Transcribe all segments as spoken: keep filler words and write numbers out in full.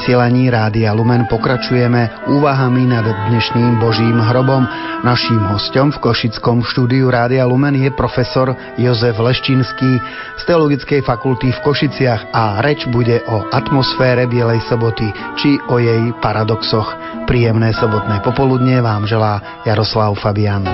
vysielaní Rádia Lumen pokračujeme úvahami nad dnešným Božím hrobom. Naším hosťom v Košickom štúdiu Rádia Lumen je profesor Jozef Leščinský z Teologickej fakulty v Košiciach a reč bude o atmosfére Bielej soboty či o jej paradoxoch. Príjemné sobotné popoludnie vám želá Jaroslav Fabian.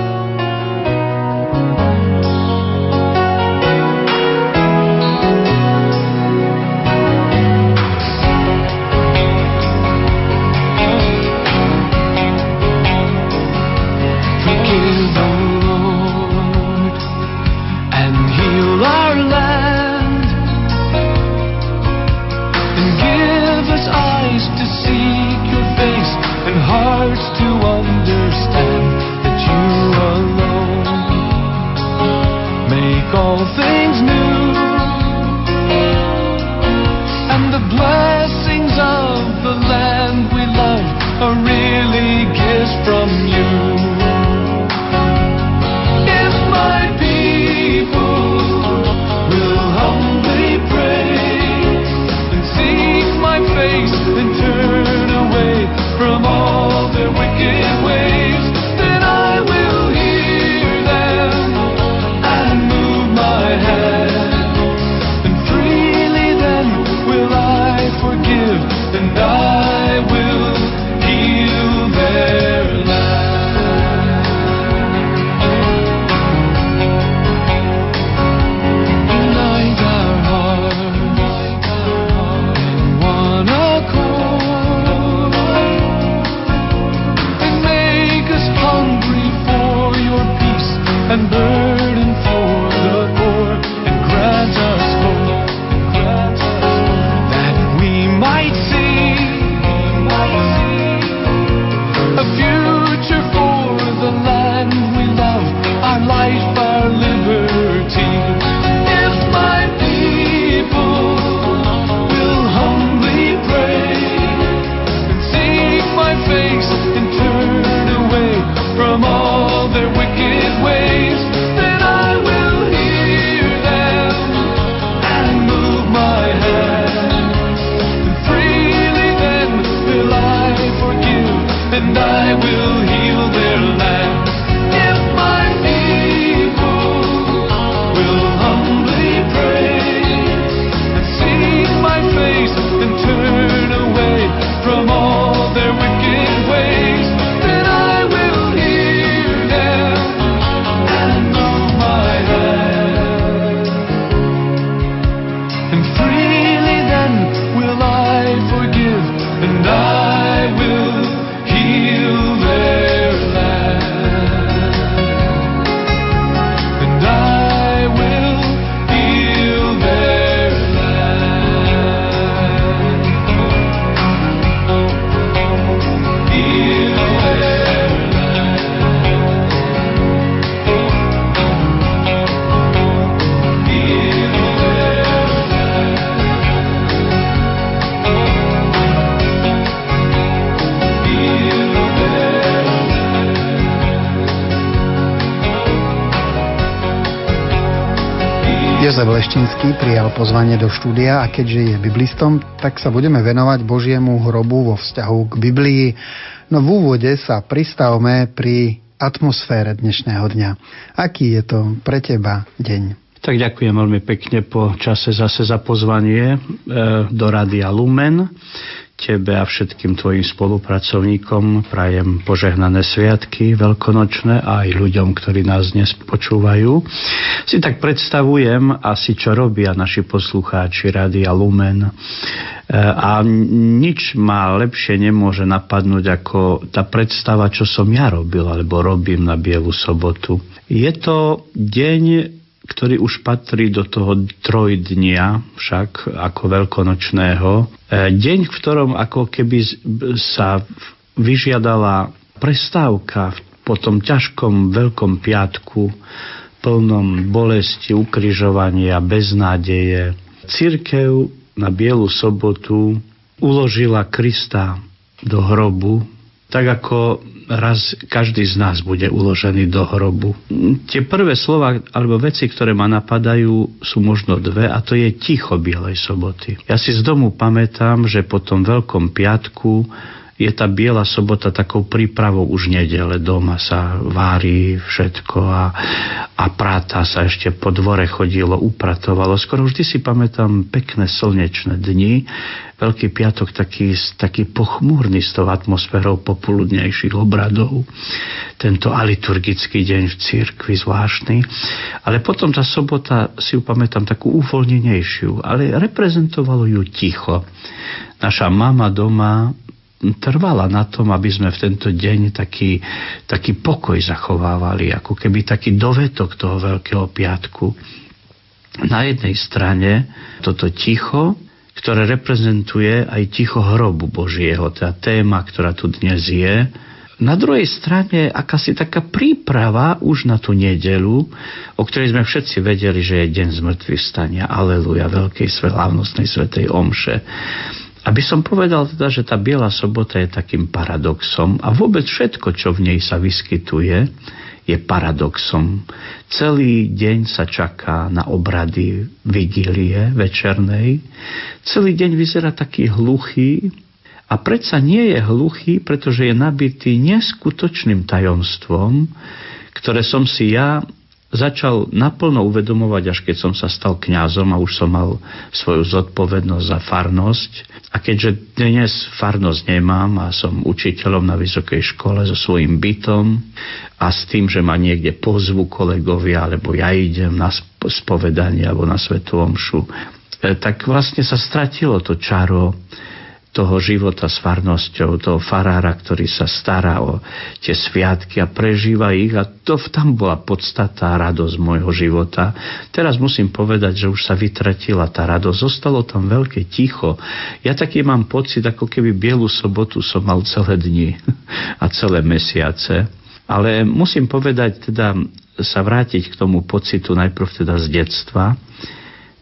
Jozef Leščinský prijal pozvanie do štúdia a keďže je biblistom, tak sa budeme venovať Božiemu hrobu vo vzťahu k Biblii. No v úvode sa pristavme pri atmosfére dnešného dňa. Aký je to pre teba deň? Tak ďakujem veľmi pekne po čase zase za pozvanie do Rádia Lumen. Tebe a všetkým tvojim spolupracovníkom prajem požehnané sviatky veľkonočné a aj ľuďom, ktorí nás dnes počúvajú. Si tak predstavujem asi, čo robia naši poslucháči Rádia Lumen. A nič ma lepšie nemôže napadnúť ako tá predstava, čo som ja robil alebo robím na Bielu sobotu. Je to deň, ktorý už patrí do toho trojdnia, však ako veľkonočného. Deň, v ktorom ako keby sa vyžiadala prestávka po tom ťažkom Veľkom piatku, plnom bolesti, ukrižovania, beznádeje. Cirkev na Bielu sobotu uložila Krista do hrobu, tak ako raz každý z nás bude uložený do hrobu. Tie prvé slova alebo veci, ktoré ma napadajú, sú možno dve, a to je ticho Bielej soboty. Ja si z domu pamätám, že po tom Veľkom piatku je tá Biela sobota takou prípravou už nedele. Doma sa vári všetko a, a práta sa, ešte po dvore chodilo, upratovalo. Skoro vždy si pamätám pekné slnečné dni. Veľký piatok taký, taký pochmúrny s tou atmosférou popoludnejších obradov. Tento aliturgický deň v cirkvi zvláštny. Ale potom tá sobota, si ju pamätám takú uvoľnenejšiu, ale reprezentovalo ju ticho. Naša mama doma trvala na tom, aby sme v tento deň taký, taký pokoj zachovávali, ako keby taký dovetok toho Veľkého piatku. Na jednej strane toto ticho, ktoré reprezentuje aj ticho hrobu Božieho, tá téma, ktorá tu dnes je. Na druhej strane akási taká príprava už na tú nedeľu, o ktorej sme všetci vedeli, že je deň zmrtvých vstania, aleluja, veľkej slávnostnej svätej omše. Aby som povedal teda, že tá Biela sobota je takým paradoxom a vôbec všetko, čo v nej sa vyskytuje, je paradoxom. Celý deň sa čaká na obrady vigílie večernej. Celý deň vyzerá taký hluchý a predsa nie je hluchý, pretože je nabitý neskutočným tajomstvom, ktoré som si ja začal naplno uvedomovať, až keď som sa stal kňazom a už som mal svoju zodpovednosť za farnosť. A keďže dnes farnosť nemám a som učiteľom na vysokej škole so svojím bytom a s tým, že ma niekde pozvu kolegovia, alebo ja idem na spovedanie alebo na svätú omšu, tak vlastne sa stratilo to čaro toho života s farnosťou, toho farára, ktorý sa stará o tie sviatky a prežíva ich, a to tam bola podstata, radosť môjho života. Teraz musím povedať, že už sa vytratila tá radosť, zostalo tam veľké ticho. Ja taký mám pocit, ako keby Bielu sobotu som mal celé dni a celé mesiace. Ale musím povedať, teda sa vrátiť k tomu pocitu najprv teda z detstva.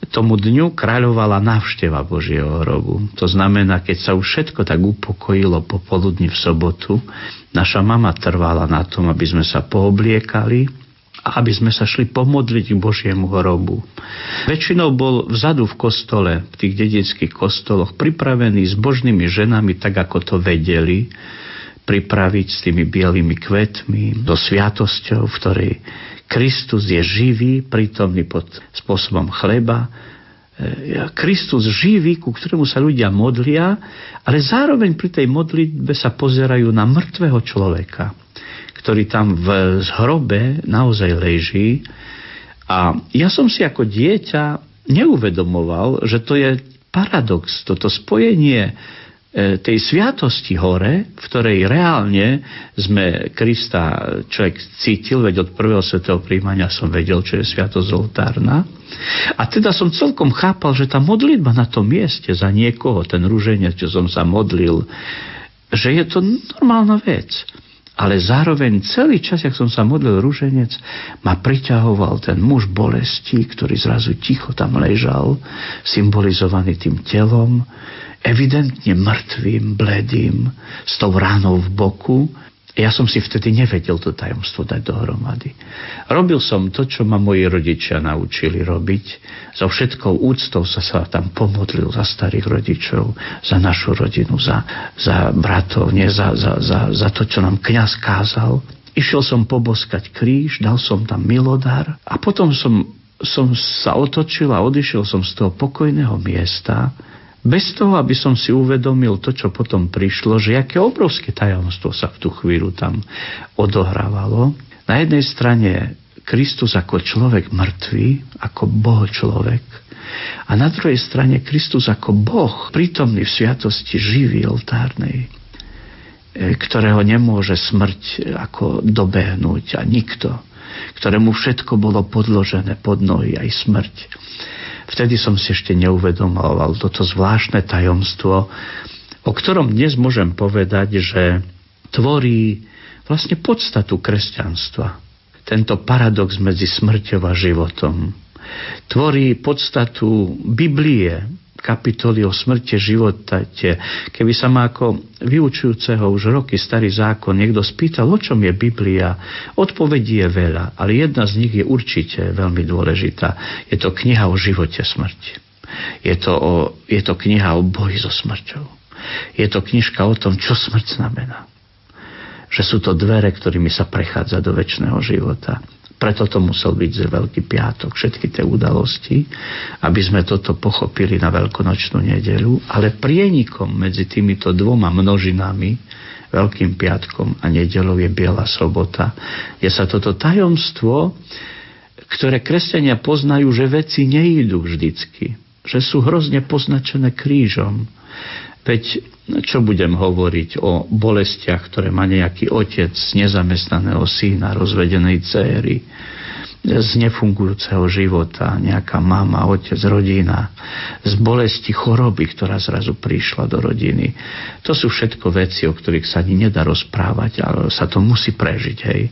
Tomu dňu kráľovala návšteva Božieho hrobu. To znamená, keď sa už všetko tak upokojilo popoludní v sobotu, naša mama trvala na tom, aby sme sa poobliekali a aby sme sa šli pomodliť k Božiemu hrobu. Väčšinou bol vzadu v kostole, v tých dedinských kostoloch, pripravený s božnými ženami, tak ako to vedeli pripraviť, s tými bielými kvetmi, so sviatosťou, v ktorej Kristus je živý, prítomný pod spôsobom chleba. Kristus živý, ku ktorému sa ľudia modlia, ale zároveň pri tej modlitbe sa pozerajú na mŕtvého človeka, ktorý tam v hrobe naozaj leží. A ja som si ako dieťa neuvedomoval, že to je paradox, toto spojenie tej sviatosti hore, v ktorej reálne sme Krista človek cítil, veď od prvého svätého prijímania som vedel, čo je sviatosť oltárna. A teda som celkom chápal, že tá modlitba na tom mieste za niekoho, ten ruženec, čo som sa modlil, že je to normálna vec. Ale zároveň celý čas, jak som sa modlil ruženec, ma priťahoval ten muž bolesti, ktorý zrazu ticho tam ležal, symbolizovaný tým telom, evidentne mŕtvým, bledým, s tou ránou v boku. Ja som si vtedy nevedel to tajomstvo dať dohromady. Robil som to, čo ma moji rodičia naučili robiť. So všetkou úctou sa sa tam pomodlil za starých rodičov, za našu rodinu, za, za bratov, nie, za, za, za, za to, čo nám kňaz kázal. Išiel som poboskať kríž, dal som tam milodár a potom som, som sa otočil a odišiel som z toho pokojného miesta, bez toho, aby som si uvedomil to, čo potom prišlo, že aké obrovské tajomstvo sa v tú chvíľu tam odohrávalo. Na jednej strane Kristus ako človek mŕtvý, ako Boh človek, a na druhej strane Kristus ako Boh, prítomný v sviatosti živý oltárnej, ktorého nemôže smrť ako dobehnúť a nikto, ktorému všetko bolo podložené pod nohy, aj smrť. Vtedy som si ešte neuvedomoval toto zvláštne tajomstvo, o ktorom dnes môžem povedať, že tvorí vlastne podstatu kresťanstva. Tento paradox medzi smrťou a životom. Tvorí podstatu Biblie, kapitoly o smrte života. Keby sa ma ako vyučujúceho už roky Starý zákon niekto spýtal, o čom je Biblia, odpovedí je veľa, ale jedna z nich je určite veľmi dôležitá. Je to kniha o živote smrti. Je to, o, je to kniha o boji so smrťou. Je to knižka o tom, čo smrť znamená. Že sú to dvere, ktorými sa prechádza do večného života. Preto to musel byť z Veľký piatok, všetky tie udalosti, aby sme toto pochopili na Veľkonočnú nedeľu, ale prienikom medzi týmito dvoma množinami, Veľkým piatkom a nedeľou, je Biela sobota, kde sa toto tajomstvo, ktoré kresťania poznajú, že veci nejdú vždycky, že sú hrozne poznačené krížom. Veď čo budem hovoriť o bolestiach, ktoré má nejaký otec z nezamestnaného syna, rozvedenej céry, z nefungujúceho života, nejaká mama, otec, rodina, z bolesti choroby, ktorá zrazu prišla do rodiny. To sú všetko veci, o ktorých sa ani nedá rozprávať, ale sa to musí prežiť, hej.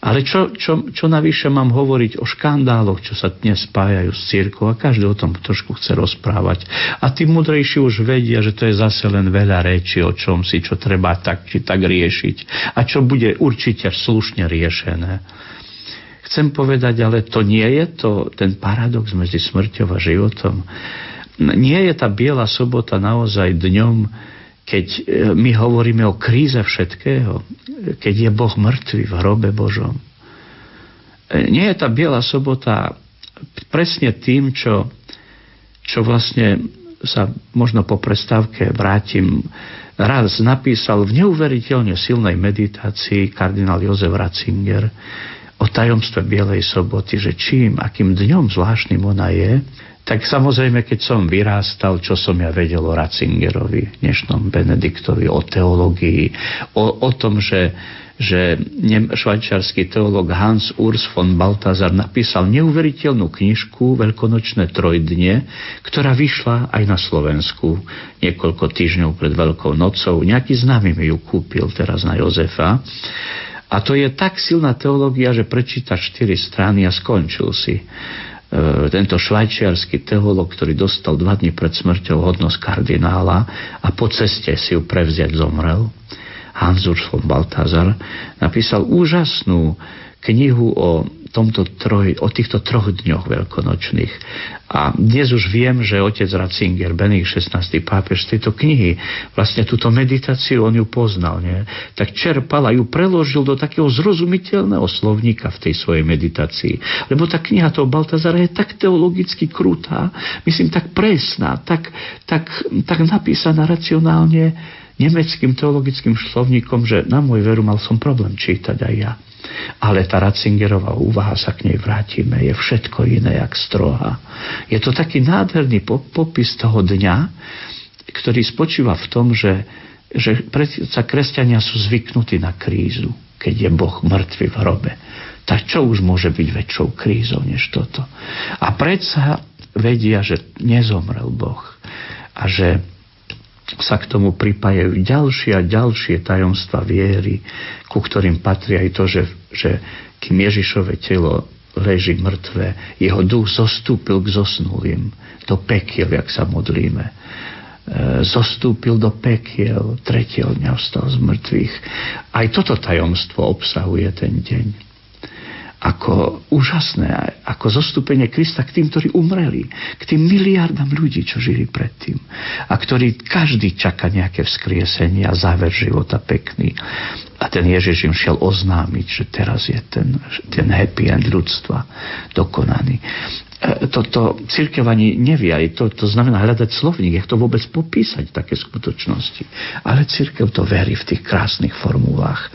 Ale čo, čo, čo navyše mám hovoriť o škandáloch, čo sa dnes spájajú s cirkvou, a každý o tom trošku chce rozprávať. A tí múdrejší už vedia, že to je zase len veľa rečí o čom si, čo treba tak či tak riešiť. A čo bude určite slušne riešené. Chcem povedať, ale to nie je to, ten paradox medzi smrťou a životom. Nie je tá Biela sobota naozaj dňom, keď my hovoríme o kríze všetkého, keď je Boh mŕtvy v hrobe Božom. Nie je tá Biela sobota presne tým, čo, čo vlastne sa možno po prestávke vrátim. Raz napísal v neuveriteľne silnej meditácii kardinál Jozef Ratzinger o tajomstve Bielej soboty, že čím, akým dňom zvláštnym ona je. Tak samozrejme, keď som vyrástal, čo som ja vedel o Ratzingerovi, dnešnom Benediktovi, o teológii, o, o tom, že, že švajčiarsky teológ Hans Urs von Balthasar napísal neuveriteľnú knižku Veľkonočné trojdnie, ktorá vyšla aj na Slovensku niekoľko týždňov pred Veľkou nocou. Nejaký známy mi ju kúpil teraz na Jozefa. A to je tak silná teológia, že prečítaš štyri strany a skončil si. Tento švajčiarsky teológ, ktorý dostal dva dni pred smrťou hodnosť kardinála a po ceste si ju prevziať zomrel, Hans Urs von Balthasar, napísal úžasnú knihu o, tomto troj, o týchto troch dňoch veľkonočných. A dnes už viem, že otec Ratzinger, Benedikt šestnásty pápež, z tejto knihy, vlastne túto meditáciu, on ju poznal, nie? Tak čerpal a ju preložil do takého zrozumiteľného slovníka v tej svojej meditácii. Lebo tá kniha toho Balthasara je tak teologicky krutá, myslím, tak presná, tak, tak, tak napísaná racionálne nemeckým teologickým slovníkom, že na môj veru mal som problém čítať aj ja. Ale tá Ratzingerová úvaha, sa k nej vrátime, je všetko iné jak stroha. Je to taký nádherný popis toho dňa, ktorý spočíva v tom, že, že predsa kresťania sú zvyknutí na krízu, keď je Boh mŕtvy v hrobe. Tak čo už môže byť väčšou krízou než toto? A predsa vedia, že nezomrel Boh a že sa k tomu pripájajú ďalšie a ďalšie tajomstva viery, ku ktorým patrí aj to, že, že kým Ježišove telo leží mŕtve, jeho duch zostúpil k zosnulým, do pekiel, jak sa modlíme. E, zostúpil do pekiel, tretieho dňa vstal z mŕtvych. Aj toto tajomstvo obsahuje ten deň. Ako úžasné, ako zostúpenie Krista k tým, ktorí umreli, k tým miliardám ľudí, čo žili predtým a ktorí každý čaká nejaké vzkriesenie a záver života pekný. A ten Ježiš im šiel oznámiť, že teraz je ten, ten happy end ľudstva dokonaný. Toto cirkev ani nevie, aj to, to znamená hľadať slovník, jak to vôbec popísať, také skutočnosti. Ale cirkev to verí v tých krásnych formulách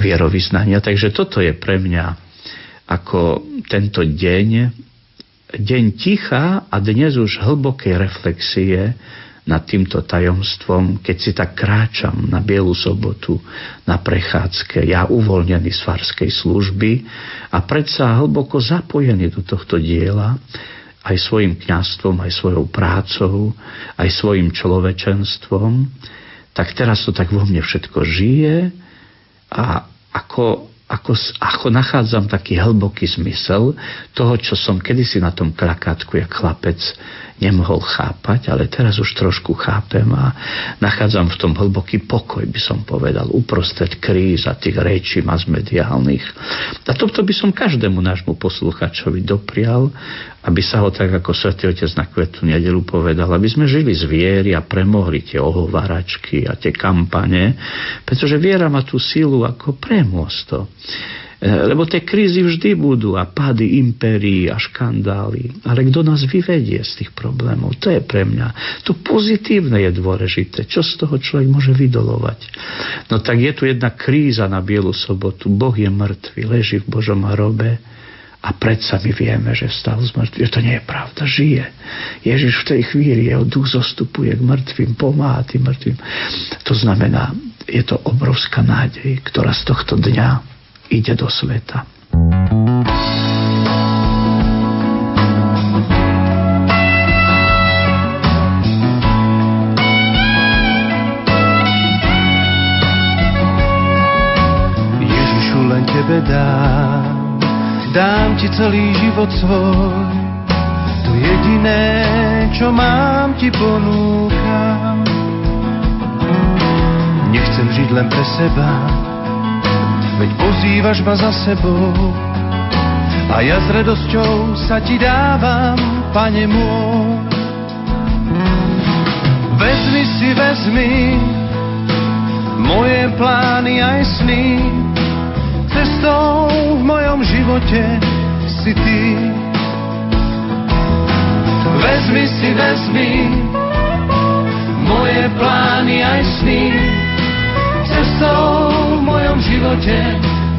vierovyznania. Takže toto je pre mňa ako tento deň, deň ticha a dnes už hlbokej reflexie nad týmto tajomstvom, keď si tak kráčam na Bielu sobotu, na prechádzke, ja uvoľnený z farskej služby a predsa hlboko zapojený do tohto diela, aj svojim kňazstvom, aj svojou prácou, aj svojim človečenstvom, tak teraz to tak vo mne všetko žije a ako... ako, ako nachádzam taký hlboký zmysel toho, čo som kedysi na tom Krakátku jak chlapec nemohol chápať, ale teraz už trošku chápem a nachádzam v tom hlboký pokoj, by som povedal, uprostred kríz a tých rečí masmediálnych. A toto by som každému nášmu posluchačovi doprial, aby sa ho tak, ako svätý Otec na Kvetnú nedeľu povedal, aby sme žili z viery a premohli tie ohováračky a tie kampane, pretože viera má tú silu ako premôcť to. Lebo tie krízy vždy budú a pády impérií a škandály. Ale kto nás vyvedie z tých problémov? To je pre mňa. To pozitívne je dôležité. Čo z toho človek môže vydolovať? No tak je tu jedna kríza na Bielu sobotu. Boh je mŕtvy, leží v Božom hrobe. A predsa my vieme, že vstal z mŕtvych, že to nie je pravda, žije. Ježiš v tej chvíli, jeho duch zostupuje k mŕtvým, pomáha tým mŕtvým. To znamená, je to obrovská nádej, ktorá z tohto dňa ide do sveta. Ježišu, len tebe dám, dám ti celý život svoj, to jediné, čo mám, ti ponúkam. Nechcem žiť len pre seba, veď pozývaš ma za sebou, a ja s radosťou sa ti dávam, Pane môj. Vezmi si, vezmi moje plány aj sny, cestou v mojom živote si ty. Vezmi si, vezmi moje plány aj sny, cestou v mojom živote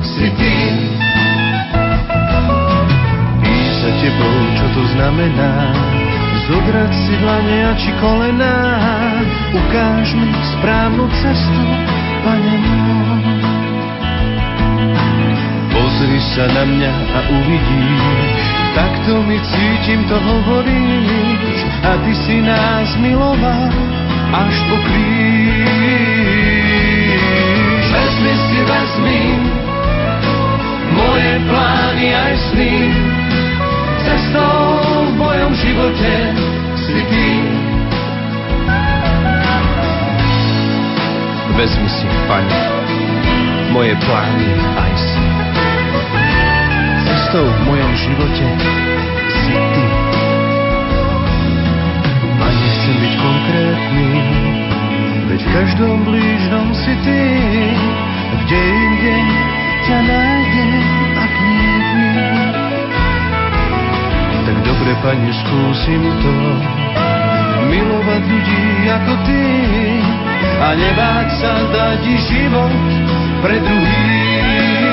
si ty. Ísť za tebou, čo to znamená, zobrať si dlane a či kolená, ukáž mi správnu cestu, Pane môj. Pozri sa na mňa a uvidíš, takto mi cítim, to hovoríš, a ty si nás miloval až po kríž. Vezmi si, vezmi moje plány aj sny, cestou v mojom živote si ty. Vezmi si, Pane, moje plány aj sny, cestou v mojom živote si ty. A nechcem byť konkrétny, veď v každom blížnom si ty. Kde inde ťa nájdem, ak nie ty. Tak dobre, Pane, skúsim to, milovať ľudí ako ty, a nebáť sa dať i život pre druhých.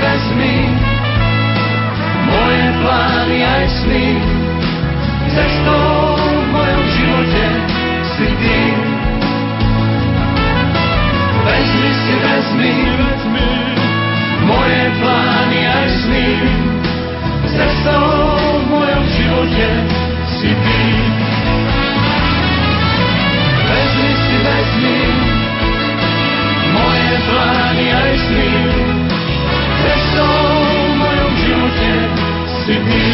Vezmi moje plány aj sny, cestou v mojom živote si ty. Vezmi si, vezmi moje plány aj sny, cestou v mojom živote si ty. Vezmi si, vezmi moje plány aj sny, cestou v mojom živote si ty.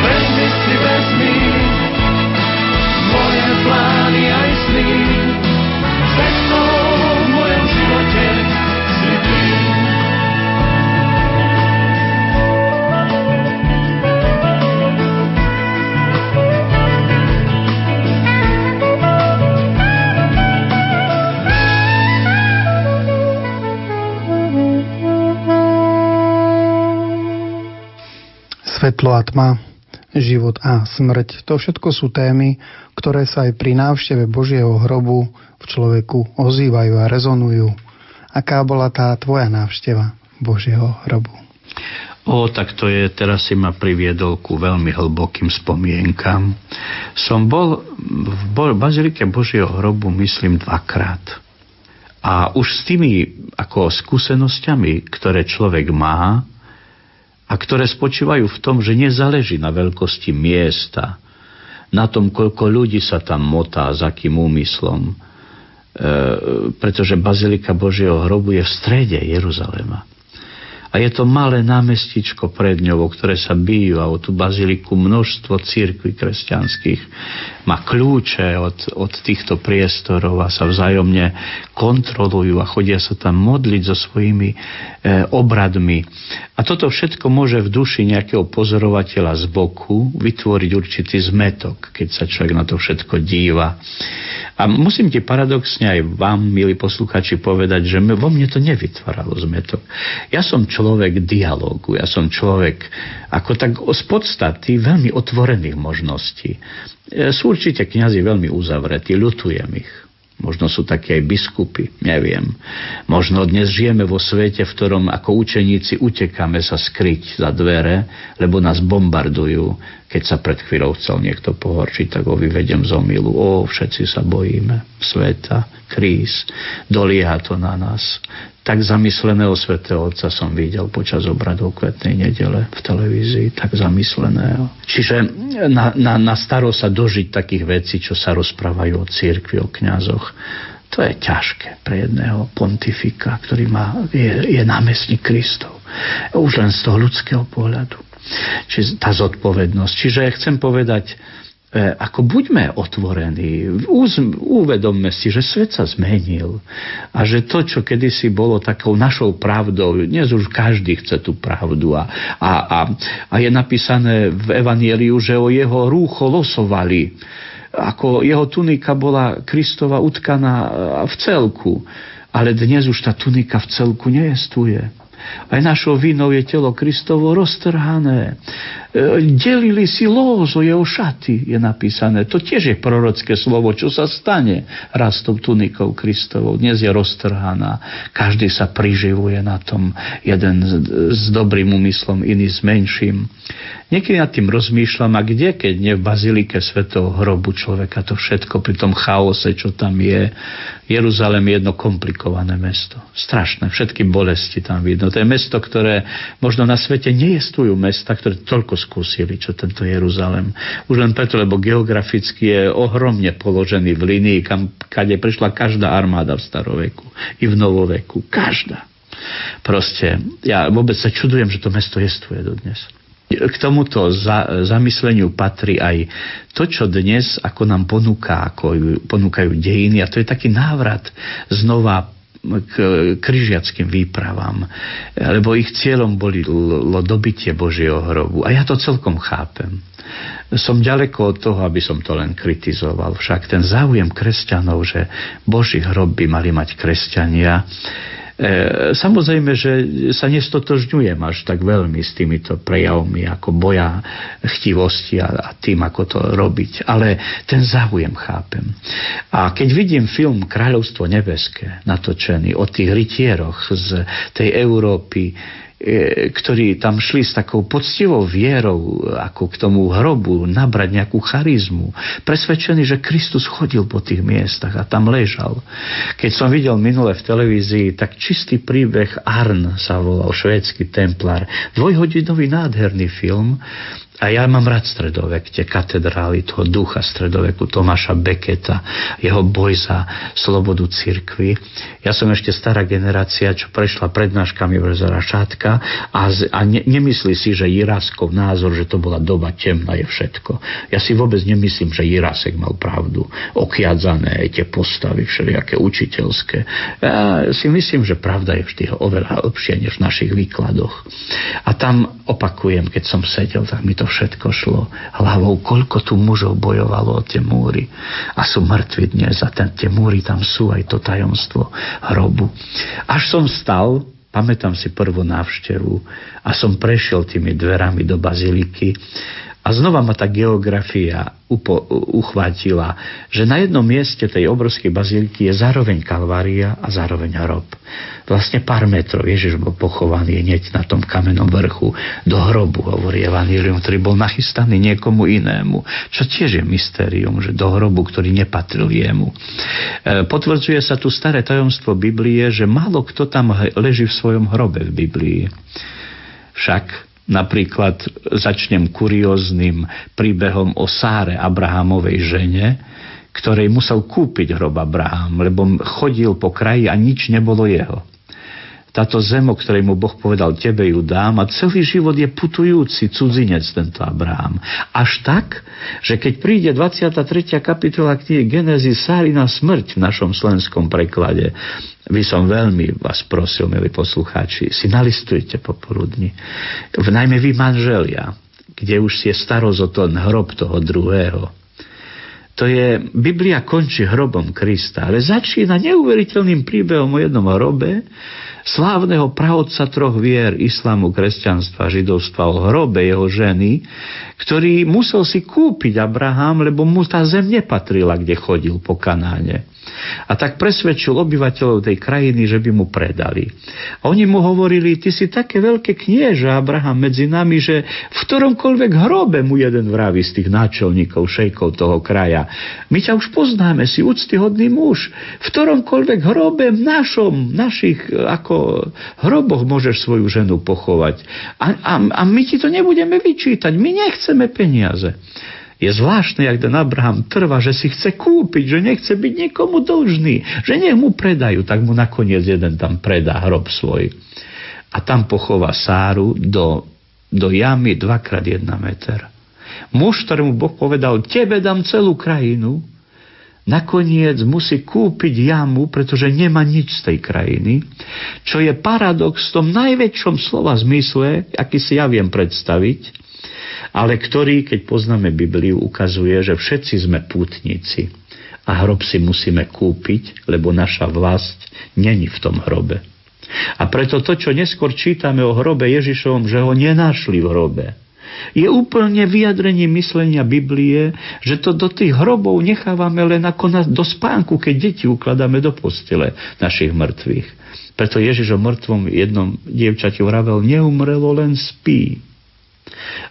Vezmi si, vezmi moje plány aj sny, cestou v mojom živote si ty. Svetlo a tma, život a smrť, to všetko sú témy, ktoré sa aj pri návšteve Božieho hrobu v človeku ozývajú a rezonujú. Aká bola tá tvoja návšteva Božieho hrobu? O, tak to je, teraz si ma priviedol ku veľmi hlbokým spomienkam. Som bol v bazilike Božieho hrobu, myslím, dvakrát. A už s tými ako skúsenosťami, ktoré človek má, a ktoré spočívajú v tom, že nezáleží na veľkosti miesta, na tom, koľko ľudí sa tam motá, s akým úmyslom, pretože Bazilika Božieho hrobu je v strede Jeruzalema. A je to malé námestičko pred ňou, o ktoré sa bijú, a o tú baziliku množstvo cirkví kresťanských má kľúče od, od týchto priestorov a sa vzájomne kontrolujú a chodia sa tam modliť so svojimi e, obradmi. A toto všetko môže v duši nejakého pozorovateľa z boku vytvoriť určitý zmetok, keď sa človek na to všetko díva. A musím ti paradoxne aj vám, milí poslucháči, povedať, že vo mne to nevytváralo zmetok. Ja som čo človek dialógu, ja som človek ako tak z podstaty veľmi otvorených možností. Sú určite kňazi veľmi uzavretí, ľutujem ich. Možno sú také aj biskupy, neviem. Možno dnes žijeme vo svete, v ktorom ako učeníci utekáme sa skryť za dvere, lebo nás bombardujú. Keď sa pred chvíľou chcel niekto pohorčiť, tak ho vyvedem z omylu. Ó, všetci sa bojíme sveta, kríz, dolieha to na nás. Tak zamysleného svätého Otca som videl počas obradov kvetnej nedele v televízii, tak zamysleného. Čiže na, na, na staro sa dožiť takých vecí, čo sa rozprávajú o cirkvi, o kňazoch, to je ťažké pre jedného pontifika, ktorý má, je, je námestník Kristov. Už len z toho ľudského pohľadu. Čiže tá zodpovednosť. Čiže chcem povedať, ako buďme otvorení, uvedomme si, že svet sa zmenil a že to, čo kedysi bolo takou našou pravdou, dnes už každý chce tú pravdu a, a, a, a je napísané v Evanjeliu, že o jeho rúcho losovali, ako jeho tunika bola Kristova utkaná v celku, ale dnes už tá tunika v celku neestuje. Aj našou vinou je telo Kristovo roztrhané. Delili si lóz o jeho šaty, je napísané. To tiež je prorocké slovo, čo sa stane raz tou tunikou Kristovou. Dnes je roztrhaná. Každý sa priživuje na tom. Jeden s dobrým úmyslom, iný s menším. Niekedy nad tým rozmýšľam, a kde, keď nie v Bazilike Svätého hrobu človeka to všetko pri tom chaose, čo tam je. Jeruzalem je jedno komplikované mesto. Strašné, všetky bolesti tam vidno. To je mesto, ktoré možno na svete neestujú mesta, ktoré toľko skúsili, čo tento Jeruzalem. Už len preto, lebo geograficky je ohromne položený v línii, kam, kade prišla každá armáda v staroveku i v novoveku. Každá. Proste, ja vôbec sa čudujem, že to mesto jestuje dodnes. K tomuto za, zamysleniu patrí aj to, čo dnes ako nám ponúka, ako ponúkajú dejiny, a to je taký návrat znova k križiackým výpravám, lebo ich cieľom bolo dobitie Božieho hrobu. A ja to celkom chápem. Som ďaleko od toho, aby som to len kritizoval. Však ten záujem kresťanov, že Boží hrob by mali mať kresťania, samozrejme, že sa nestotožňujem až tak veľmi s týmito prejavmi ako boja chtivosti a tým, ako to robiť. Ale ten záujem chápem. A keď vidím film Kráľovstvo nebeské natočený o tých rytieroch z tej Európy, ktorí tam šli s takou poctivou vierou ako k tomu hrobu nabrať nejakú charizmu, presvedčený, že Kristus chodil po tých miestach a tam ležal. Keď som videl minule v televízii, tak čistý príbeh, Arn sa volal, švédsky templár, dvojhodinový nádherný film. A ja mám rád stredovek, tie katedrály toho ducha stredoveku, Tomáša Becketa, jeho boj za slobodu cirkvi. Ja som ešte stará generácia, čo prešla prednáškami Brezera Šátka a, z, a ne, nemyslí si, že Jiráskov názor, že to bola doba temná, je všetko. Ja si vôbec nemyslím, že Jirásek mal pravdu. Okiadzané aj tie postavy všelijaké učiteľské. Ja si myslím, že pravda je vždy oveľa lepšia než v našich výkladoch. A tam opakujem, keď som sedel, tak mi to všetko šlo hlavou, koľko tu mužov bojovalo o tie múry a sú mŕtvi dnes a ten, tie múry tam sú, aj to tajomstvo hrobu. Až som stal, pamätám si prvú návštevu, a som prešiel tými dverami do baziliky a znova ma tá geografia upo- uchvátila, že na jednom mieste tej obrovskej bazíliky je zároveň Kalvária a zároveň hrob. Vlastne pár metrov. Ježiš bol pochovaný hneď na tom kamennom vrchu do hrobu, hovorí Evanjelium, ktorý bol nachystaný niekomu inému. Čo tiež je mystérium, že do hrobu, ktorý nepatril jemu. E, potvrdzuje sa tu staré tajomstvo Biblie, že málo kto tam leží v svojom hrobe v Biblii. Však napríklad začnem kurióznym príbehom o Sáre, Abrahamovej žene, ktorej musel kúpiť hrob Abraham, lebo chodil po kraji a nič nebolo jeho. Táto zem, o ktorej mu Boh povedal, tebe ju dám, a celý život je putujúci cudzinec tento Abraham. Až tak, že keď príde dvadsiata tretia kapitola knihy Genesis Sárina smrť v našom slovenskom preklade, by som veľmi vás prosil, milí poslucháči, si nalistujte popoludní, v najmä vy manželia, kde už je starosť o ten hrob toho druhého. To je, Biblia končí hrobom Krista, ale začína neuveriteľným príbehom o jednom hrobe slávneho praotca troch vier, islámu, kresťanstva, židovstva, o hrobe jeho ženy, ktorý musel si kúpiť Abraham, lebo mu tá zem nepatrila, kde chodil po Kanáne. A tak presvedčil obyvateľov tej krajiny, že by mu predali. A oni mu hovorili, ty si také veľké knieža, Abraham, medzi nami, že v ktoromkoľvek hrobe mu jeden vraví z tých náčelníkov, šejkov toho kraja, my ťa už poznáme, si úctyhodný muž. V ktoromkoľvek hrobe našom, našich ako hroboch môžeš svoju ženu pochovať. A, a, a my ti to nebudeme vyčítať, my nechceme peniaze. Je zvláštne, jak ten Abraham trvá, že si chce kúpiť, že nechce byť niekomu dlžný, že nech mu predajú, tak mu nakoniec jeden tam predá hrob svoj. A tam pochová Sáru do, do jamy dva krát jeden meter. Muž, ktorému Boh povedal, tebe dám celú krajinu, nakoniec musí kúpiť jamu, pretože nemá nič z tej krajiny, čo je paradox v tom najväčšom slova zmysle, aký si ja viem predstaviť, ale ktorý, keď poznáme Bibliu, ukazuje, že všetci sme pútnici a hrob si musíme kúpiť, lebo naša vlast není v tom hrobe. A preto to, čo neskôr čítame o hrobe Ježišovom, že ho nenašli v hrobe, je úplne vyjadrenie myslenia Biblie, že to do tých hrobov nechávame len ako na, do spánku, keď deti ukladáme do postele našich mŕtvych. Preto Ježiš o mŕtvom jednom dievčati vravel, neumrelo, len spí.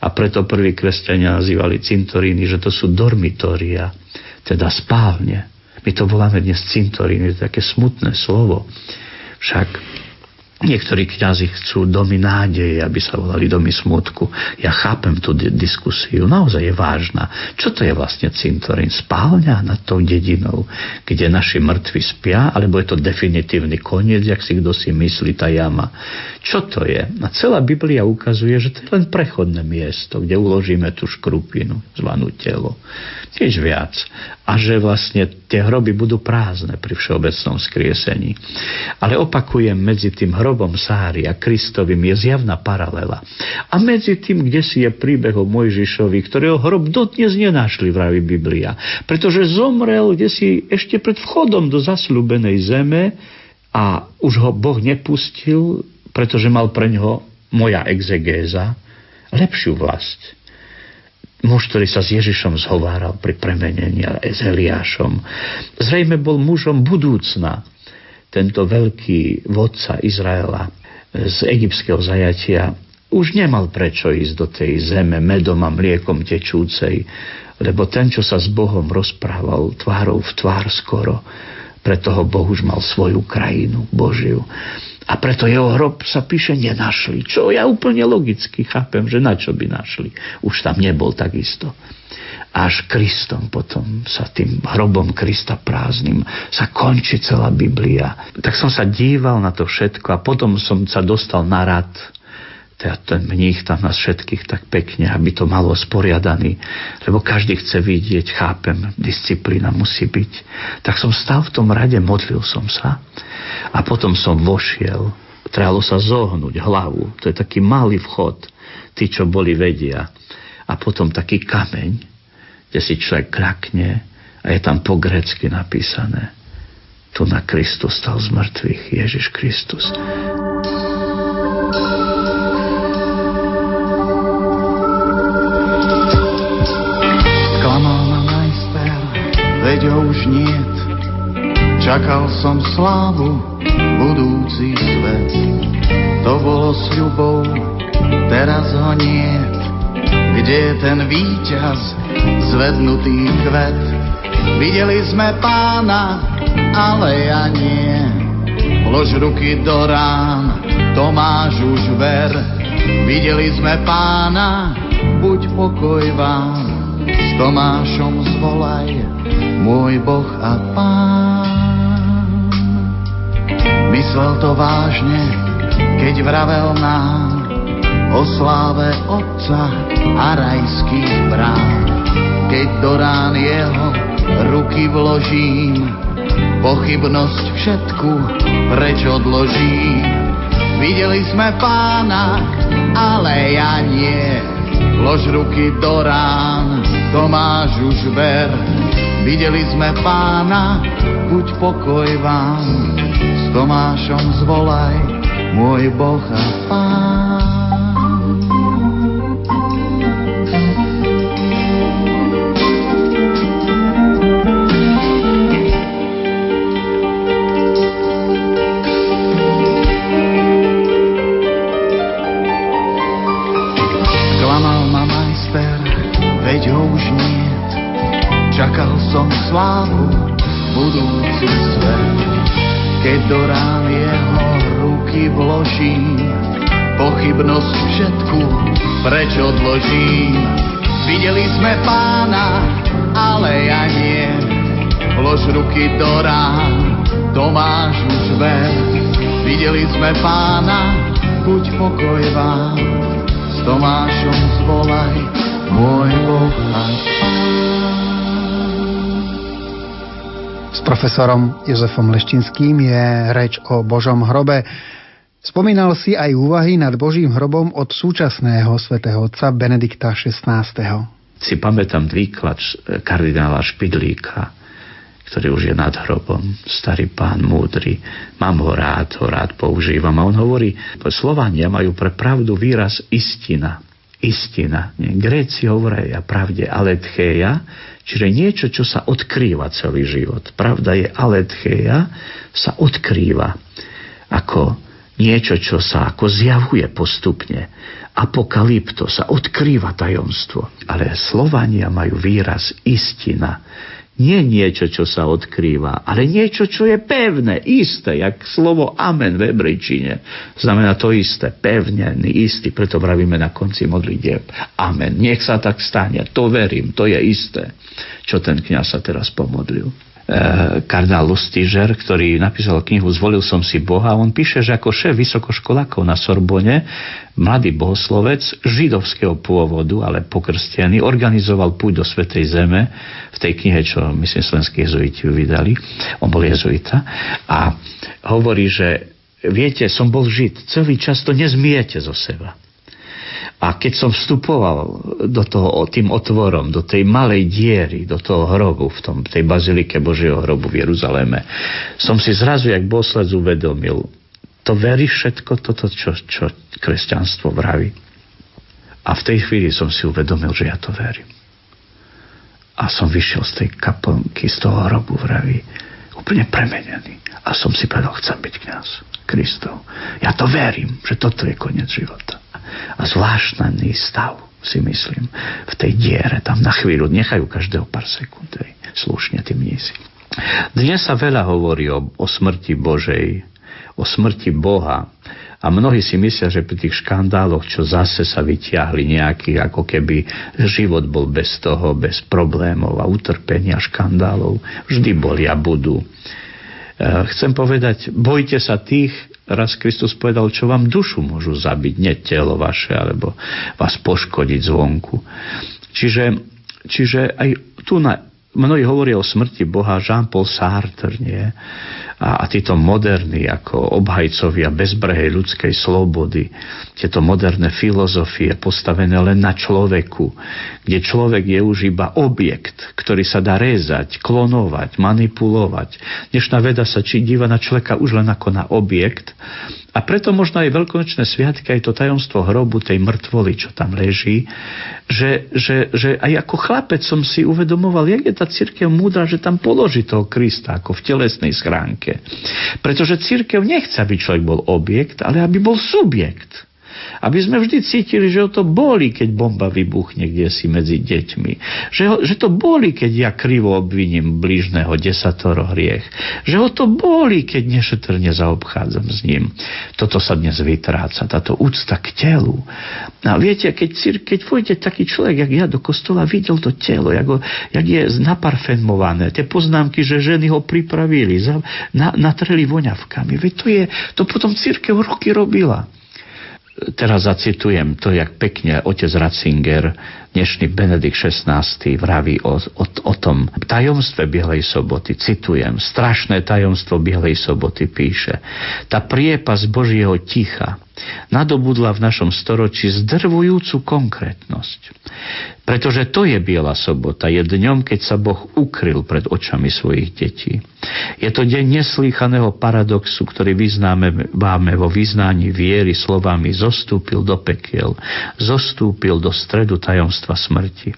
A preto prví kresťania nazývali cintoríny, že to sú dormitória, teda spálne. My to voláme dnes cintoríny, to je také smutné slovo. Však niektorí kňazi chcú domy nádeje, aby sa volali domy smutku. Ja chápem tú di- diskusiu, naozaj je vážna. Čo to je vlastne cintorín? Spálňa nad tou dedinou, kde naši mŕtvi spia, alebo je to definitívny koniec, jak si kto si myslí, tá jama. Čo to je? A celá Biblia ukazuje, že to je len prechodné miesto, kde uložíme tú škrupinu, zvanú telo. Nič viac. A že vlastne tie hroby budú prázdne pri všeobecnom skriesení. Ale opakujem, medzi tým hrobom hrobom Sári a Kristovým je zjavná paralela. A medzi tým, kde si je príbeh o Mojžišovi, ktorého hrob dodnes nenašli, vraví Biblia. Pretože zomrel, kde si ešte pred vchodom do zasľúbenej zeme a už ho Boh nepustil, pretože mal preňho moja exegéza lepšiu vlast. Muž, ktorý sa s Ježišom zhováral pri premenení a s Eliášom. Zrejme bol mužom budúcna. Tento veľký vodca Izraela z egyptského zajatia už nemal prečo ísť do tej zeme medom a mliekom tečúcej, lebo ten, čo sa s Bohom rozprával tvárou v tvár skoro, preto ho Boh už mal svoju krajinu Božiu. A preto jeho hrob sa píše nenašli, čo ja úplne logicky chápem, že na čo by našli. Už tam nebol takisto. Až Kristom potom sa tým hrobom Krista prázdnym sa končí celá Biblia. Tak som sa díval na to všetko a potom som sa dostal na rad. Teda ten mních tam nás všetkých tak pekne, aby to malo sporiadaný. Lebo každý chce vidieť, chápem, disciplína musí byť. Tak som stál v tom rade, modlil som sa. A potom som vošiel, trebalo sa zohnúť hlavu, to je taký malý vchod, tí, čo boli, vedia. A potom taký kameň, kde si človek krakne a je tam po grécky napísané, tu na Kristus stal z mŕtvych, Ježiš Kristus. Klamal ma majster, veď ho už niet. Čakal som slávu, budúci svet. To bolo sľubou, teraz ho niet. Kde je ten víťaz, zvednutý kvet? Videli sme pána, ale ja nie. Vlož ruky do rán, Tomáš už ver. Videli sme pána, buď pokoj vám. S Tomášom zvolaj, môj Boh a Pán. Myslel to vážne, keď vravel nám o sláve Otca a rajských bráv. Keď do rán jeho ruky vložím, pochybnosť všetku preč odložím. Videli sme Pána, ale ja nie. Vlož ruky do rán, Tomáš už ver. Videli sme Pána, buď pokoj vám. S Tomášom zvolaj, môj Boh a Pán. Čakal som slávu, budúci svet. Keď do rán jeho ruky vložím, pochybnosť všetku preč odložím. Videli sme Pána, ale ja nie. Vlož ruky do rán, Tomáš už ver. Videli sme Pána, buď pokoj vám. S Tomášom zvolaj, môj Boh a Pán. S profesorom Jozefom Leščinským je reč o Božom hrobe. Spomínal si aj úvahy nad Božím hrobom od súčasného svätého otca Benedikta šestnásteho. Si pamätám výklad kardinála Špidlíka, ktorý už je nad hrobom. Starý pán, múdry. Mám ho rád, ho rád používam. A on hovorí, Slovania majú pre pravdu výraz istina. Istina. Gréci hovoria pravde aletheia, čiže niečo, čo sa odkrýva celý život. Pravda je aletheia, sa odkrýva ako niečo, čo sa ako zjavuje postupne. Apokalypto sa odkrýva tajomstvo. Ale Slovania majú výraz istina. Nie niečo, čo sa odkrýva, ale niečo, čo je pevné, isté, jak slovo amen v hebrejčine. Znamená to isté, pevne, istý, preto vravíme na konci modlitieb amen. Nech sa tak stane, to verím, to je isté, čo ten kňaz sa teraz pomodlil. E, kardinál Lustiger, ktorý napísal knihu Zvolil som si Boha, on píše, že ako šéf vysokoškolákov na Sorbonne, mladý bohoslovec židovského pôvodu, ale pokrstený, organizoval púť do Svätej Zeme v tej knihe, čo myslím slovenskí jezuiti vydali. On bol jezuita a hovorí, že viete, som bol žid, celý čas to nezmijete zo seba. A keď som vstupoval do toho, tým otvorom, do tej malej diery, do toho hrobu, v tom, tej bazilike Božieho hrobu v Jeruzaleme, som si zrazu, jak bohoslovec, uvedomil, to verí všetko toto, čo, čo kresťanstvo vraví. A v tej chvíli som si uvedomil, že ja to verím. A som vyšiel z tej kaplnky, z toho hrobu, vraví, úplne premenený. A som si povedal, chcem byť kňaz Kristov. Ja to verím, že toto je koniec života. A zvláštny stav, si myslím, v tej diere, tam na chvíľu, nechajú každého pár sekúnd, hej, slušne tí mnísi. Dnes sa veľa hovorí o, o smrti Božej, o smrti Boha. A mnohí si myslia, že pri tých škandáloch, čo zase sa vyťahli nejaký, ako keby život bol bez toho, bez problémov a utrpenia, škandálov. Vždy boli a budú. Chcem povedať, bojte sa tých, raz Kristus povedal, čo vám dušu môžu zabiť, nie telo vaše, alebo vás poškodiť zvonku. Čiže, čiže aj tu na mnohí hovoria o smrti Boha, Jean-Paul Sartre, nie? A, a títo moderní, ako obhajcovia bezbrehej ľudskej slobody, tieto moderné filozofie postavené len na človeku, kde človek je už iba objekt, ktorý sa dá rezať, klonovať, manipulovať. Dnešná veda sa či díva na človeka už len ako na objekt, a preto možno aj veľkonočné sviatky, aj to tajomstvo hrobu, tej mŕtvoly, čo tam leží, že, že, že aj ako chlapec som si uvedomoval, jak je tá cirkev múdra, že tam položí toho Krista ako v telesnej schránke. Pretože cirkev nechce, aby človek bol objekt, ale aby bol subjekt. Aby sme vždy cítili, že to boli, keď bomba vybuchne kdesi medzi deťmi. Že, ho, že to boli, keď ja krivo obviním blížneho desatoro hriech. Že ho to boli, keď nešetrne zaobchádzam s ním. Toto sa dnes vytráca, táto úcta k telu. A viete, keď, keď pôjde taký človek, jak ja do kostola, videl to telo, jak, ho, jak je naparfémované. Tie poznámky, že ženy ho pripravili, za, na, natreli voňavkami. Veď to je, to potom cirkev roky robila. Teraz zacitujem to, jak pekne otec Ratzinger, dnešný Benedikt šestnásty, vraví o, o, o tom tajomstve Bielej soboty. Citujem, strašné tajomstvo Bielej soboty, píše. Tá priepas Božieho ticha nadobudla v našom storočí zdrvujúcu konkrétnosť. Pretože to je Biela sobota, je dňom, keď sa Boh ukryl pred očami svojich detí. Je to deň neslýchaného paradoxu, ktorý vyznávame vo vyznaní viery slovami zostúpil do pekiel, zostúpil do stredu tajomstva smrti.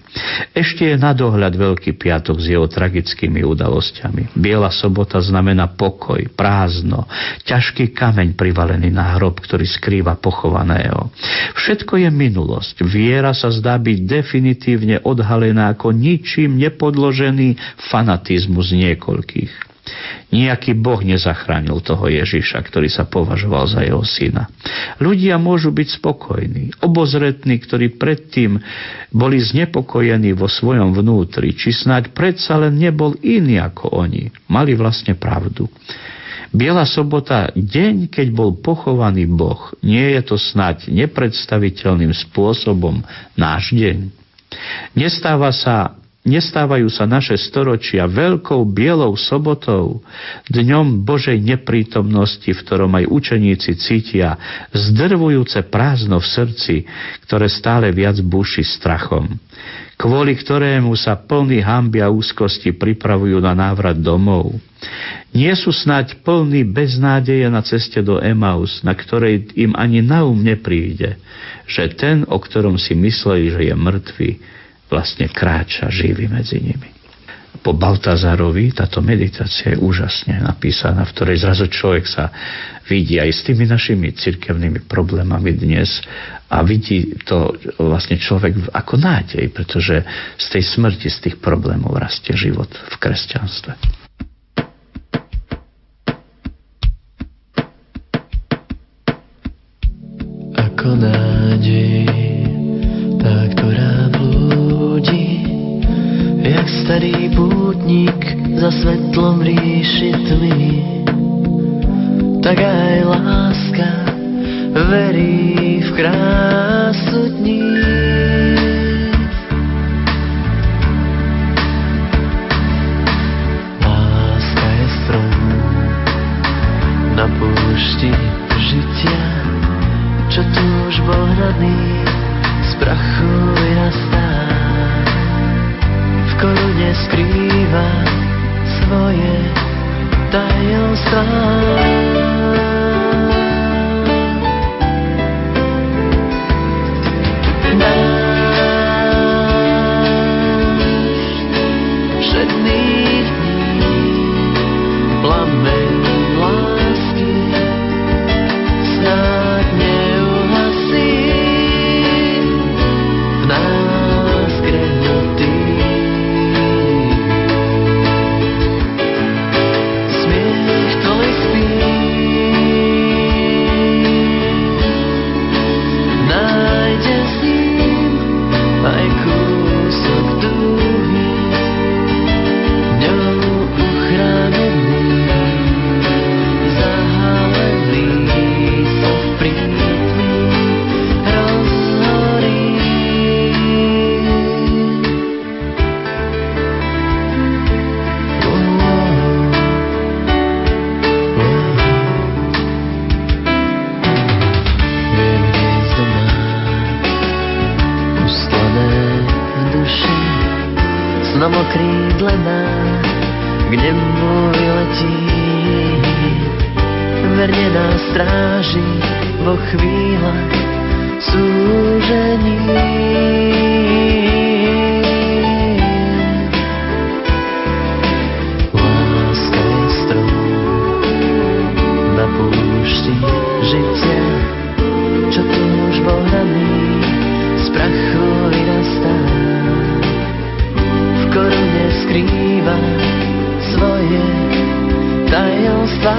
Ešte je na dohľad Veľký piatok s jeho tragickými udalosťami. Biela sobota znamená pokoj, prázdno, ťažký kameň privalený na hrob, ktorý skrýva pochovaného. Všetko je minulosť. Viera sa zdá byť definitívne odhalená ako ničím nepodložený fanatizmus niekoľkých. Nijaký Boh nezachránil toho Ježiša, ktorý sa považoval za jeho syna. Ľudia môžu byť spokojní, obozretní, ktorí predtým boli znepokojení vo svojom vnútri, či snáď predsa len nebol iný ako oni. Mali vlastne pravdu. Biela sobota, deň, keď bol pochovaný Boh, nie je to snáď nepredstaviteľným spôsobom náš deň. Nestáva sa, nestávajú sa naše storočia veľkou bielou sobotou, dňom Božej neprítomnosti, v ktorom aj učeníci cítia zdrvujúce prázdno v srdci, ktoré stále viac buší strachom, kvôli ktorému sa plný hanby a úzkosti pripravujú na návrat domov. Nie sú snáď plní beznádeje na ceste do Emaus, na ktorej im ani na um nepríde, že ten, o ktorom si mysleli, že je mŕtvy, vlastne kráča živý medzi nimi. Po Balthasarovi táto meditácia je úžasne napísaná, v ktorej zrazu človek sa vidí aj s tými našimi cirkevnými problémami dnes a vidí to vlastne človek ako nádej, pretože z tej smrti, z tých problémov rastie život v kresťanstve. Ako nádej, tá, ktorá blúdi, jak starý pútnik za svetlom ríši tmy, tak aj láska verí v krásu dní. Láska je strom na púšti žitia, čo túžbou hradný z prachu vyrastá, v korune skrýva svoje tajomstvá. Náš všetných dní plamen lásky snáď neuhasí v nás krehotí. Smiech tvoj spí nájde s ním aj kúsok dúhy ňou uchránený, zahalený som v prítmi rozhorí. Oh, oh, oh. Viem, hviezdo má uslané v duši, snom okrídlená k nemu vyletí, verne nás stráži vo chvíľach súžení. Láska je strom na púšti žitia, čo túžbou prachu vyrastá, v korune skrýva svoje tajomstvá.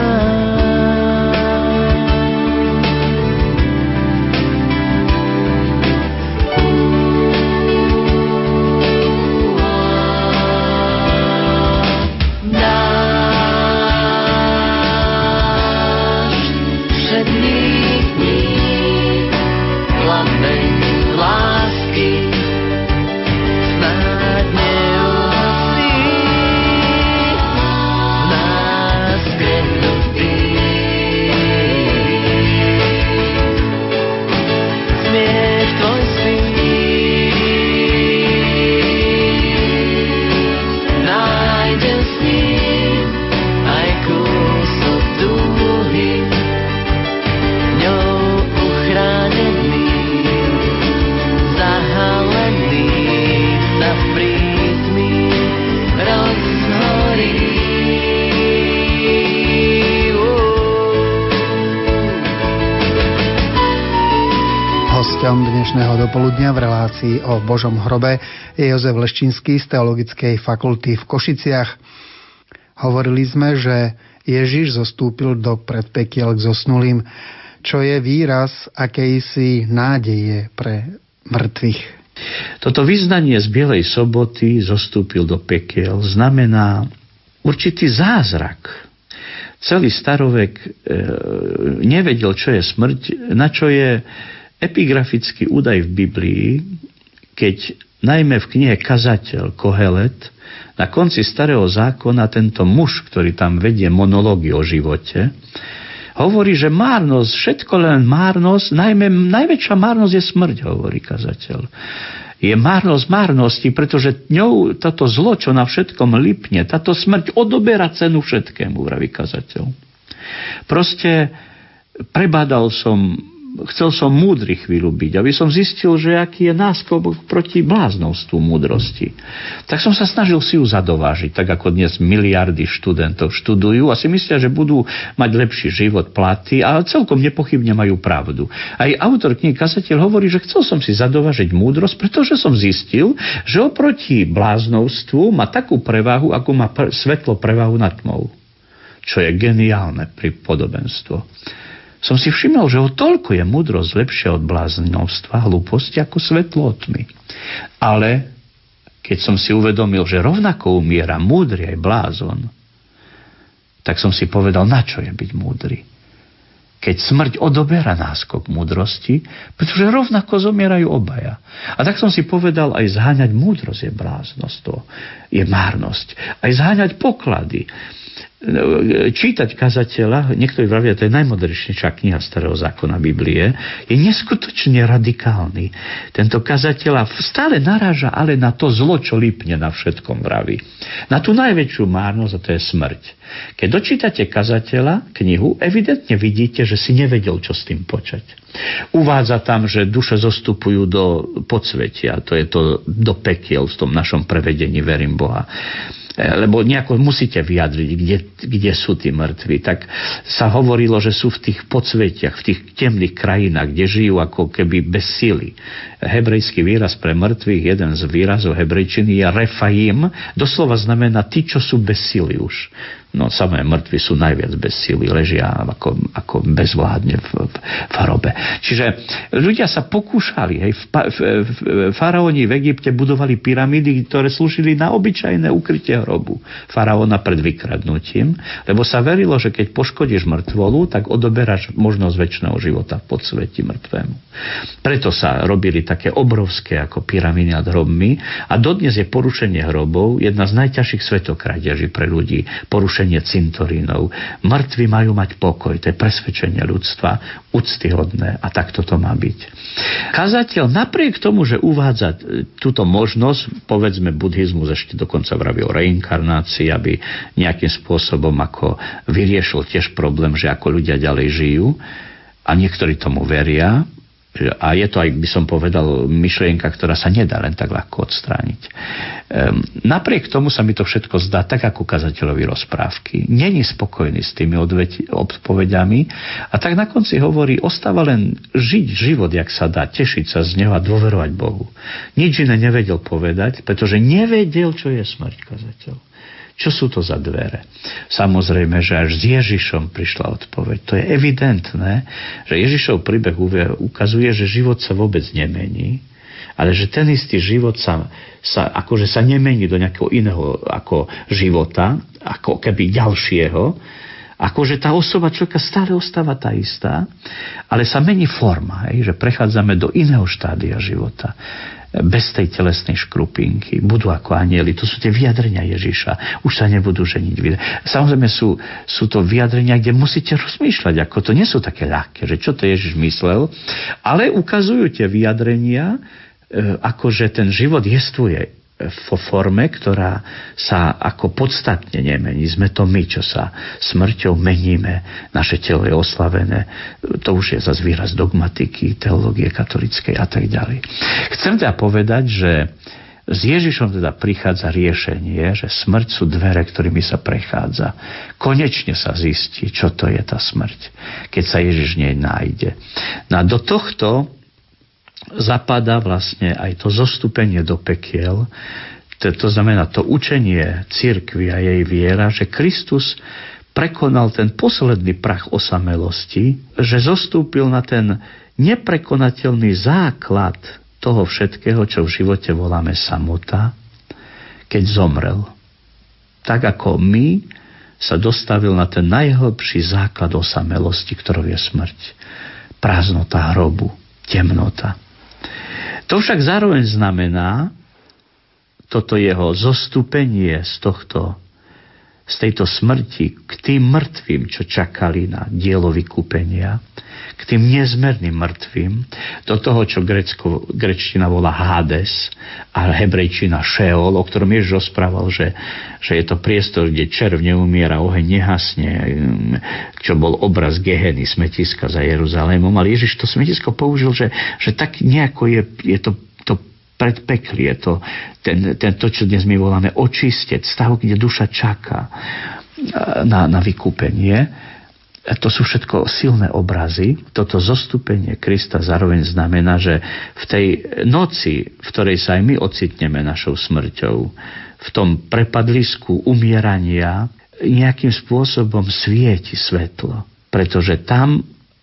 Dnešného dopoludnia v relácii o Božom hrobe je Jozef Leščinský z Teologickej fakulty v Košiciach. Hovorili sme, že Ježiš zostúpil do predpekiel k zosnulým, čo je výraz akejsi nádeje pre mŕtvych. Toto vyznanie z Bielej soboty, zostúpil do pekiel, znamená určitý zázrak. Celý starovek nevedel, čo je smrť, na čo je epigrafický údaj v Biblii, keď najmä v knihe Kazateľ Kohelet na konci Starého zákona tento muž, ktorý tam vedie monológy o živote, hovorí, že márnosť, všetko len márnosť, najmä najväčšia márnosť je smrť, hovorí Kazateľ. Je márnosť márnosti, pretože ňou toto zlo, čo na všetkom lipne, táto smrť odoberá cenu všetkému, vraví Kazateľ. Proste prebadal som Chcel som múdry chvíľu byť, aby som zistil, že aký je náskok proti bláznostvu múdrosti. Tak som sa snažil si ju zadovážiť, tak ako dnes miliardy študentov študujú a si myslia, že budú mať lepší život, platy a celkom nepochybne majú pravdu. Aj autor knihy Kazateľ hovorí, že chcel som si zadovážiť múdrosť, pretože som zistil, že oproti bláznostvu má takú prevahu, ako má svetlo prevahu nad tmou. Čo je geniálne pri podobenstvo. Som si všimol, že o toľko je múdrosť lepšia od bláznovstva, hlúposti ako svetlo od tmy. Ale keď som si uvedomil, že rovnako umiera múdry aj blázon, tak som si povedal, na čo je byť múdry. Keď smrť odoberá náskok múdrosti, pretože rovnako zomierajú obaja. A tak som si povedal, aj zháňať múdrosť je bláznostvo, je márnosť. Aj zháňať poklady. Čítať Kazateľa, niektorí vravia, to je najmodernejšia kniha Starého zákona Biblie, je neskutočne radikálny. Tento Kazateľ stále naráža ale na to zlo, čo lípne na všetkom, vraví. Na tú najväčšiu márnosť, a to je smrť. Keď dočítate Kazateľa, knihu, evidentne vidíte, že si nevedel, čo s tým počať. Uvádza tam, že duše zostupujú do podsvetia, to je to do pekiel v tom našom prevedení, verím Boha. Lebo nejako musíte vyjadriť, kde, kde sú tí mŕtvi. Tak sa hovorilo, že sú v tých podsvetiach, v tých temných krajinách, kde žijú ako keby bez sily. Hebrejský výraz pre mŕtvych, jeden z výrazov hebrejčiny je refaim, doslova znamená tí, čo sú bez sily už. No samé mŕtvi sú najviac bez sily, ležia ako, ako bezvládne v, v, v hrobe. Čiže ľudia sa pokúšali, hej, v, v, v, faraóni v Egypte budovali pyramídy, ktoré slúžili na obyčajné ukrytie hrobu faraóna pred vykradnutím, lebo sa verilo, že keď poškodíš mŕtvolu, tak odoberáš možnosť väčšného života v podsvetí mŕtvemu. Preto sa robili také obrovské ako pyramídy nad hrobmi a dodnes je porušenie hrobov jedna z najťažších svetokrádeží pre ľudí, porušenie cintorínov. Mŕtvi majú mať pokoj, to je presvedčenie ľudstva, úctyhodné a takto to má byť. Kazateľ napriek tomu, že uvádza túto možnosť, povedzme buddhizmus ešte dokonca vraví o reinkarnácii, aby nejakým spôsobom ako vyriešil tiež problém, že ako ľudia ďalej žijú a niektorí tomu veria, A je to aj, by som povedal, myšlienka, ktorá sa nedá len tak ľahko odstrániť. Ehm, napriek tomu sa mi to všetko zdá, tak ako kazateľovi rozprávky. Není spokojný s tými odveti- odpovediami a tak na konci hovorí, ostáva len žiť život, jak sa dá, tešiť sa z neho a dôverovať Bohu. Nič iné nevedel povedať, pretože nevedel, čo je smrť kazateľ. Čo sú to za dvere? Samozrejme, že až s Ježišom prišla odpoveď. To je evidentné, že Ježišov príbeh ukazuje, že život sa vôbec nemení, ale že ten istý život sa, sa akože sa nemení do nejakého iného ako života, ako keby ďalšieho, akože tá osoba človeka stále ostáva tá istá, ale sa mení forma, hej, že prechádzame do iného štádia života. Bez tej telesnej škrupinky. Budú ako anjeli. To sú tie vyjadrenia Ježiša. Už sa nebudú ženiť. Samozrejme sú, sú to vyjadrenia, kde musíte rozmýšľať. Ako to nie sú také ľahké, že čo to Ježiš myslel. Ale ukazujú tie vyjadrenia, akože ten život jestvuje vo forme, ktorá sa ako podstatne nemení. Sme to my, čo sa smrťou meníme. Naše telo je oslavené. To už je zase výraz dogmatiky, teológie katolíckej a tak ďalej. Chcem teda povedať, že s Ježišom teda prichádza riešenie, že smrť sú dvere, ktorými sa prechádza. Konečne sa zistí, čo to je tá smrť, keď sa Ježiš nej nájde. No a do tohto zapadá vlastne aj to zostúpenie do pekiel, to, to znamená to učenie cirkvi a jej viera, že Kristus prekonal ten posledný prach osamelosti, že zostúpil na ten neprekonateľný základ toho všetkého, čo v živote voláme samota, keď zomrel. Tak ako my sa dostavil na ten najhlbší základ osamelosti, ktorou je smrť. Prázdnota hrobu, temnota. To však zároveň znamená toto jeho zostúpenie z tohto, z tejto smrti k tým mŕtvým, čo čakali na dielo vykúpenia, k tým nezmerným mŕtvým, do toho, čo grécko, gréčtina volá Hades a hebrejčina Sheol, o ktorom Ježiš rozprával, že, že je to priestor, kde červ neumiera, oheň nehasne, čo bol obraz Geheny, smetiska za Jeruzalémom, ale Ježiš to smetisko použil, že, že tak nejako je, je to predpeklie, to, ten, ten, to, čo dnes my voláme očistec, stav, kde duša čaká na, na vykúpenie. To sú všetko silné obrazy. Toto zostúpenie Krista zároveň znamená, že v tej noci, v ktorej sa aj my ocitneme našou smrťou, v tom prepadlisku umierania, nejakým spôsobom svieti svetlo. Pretože tam,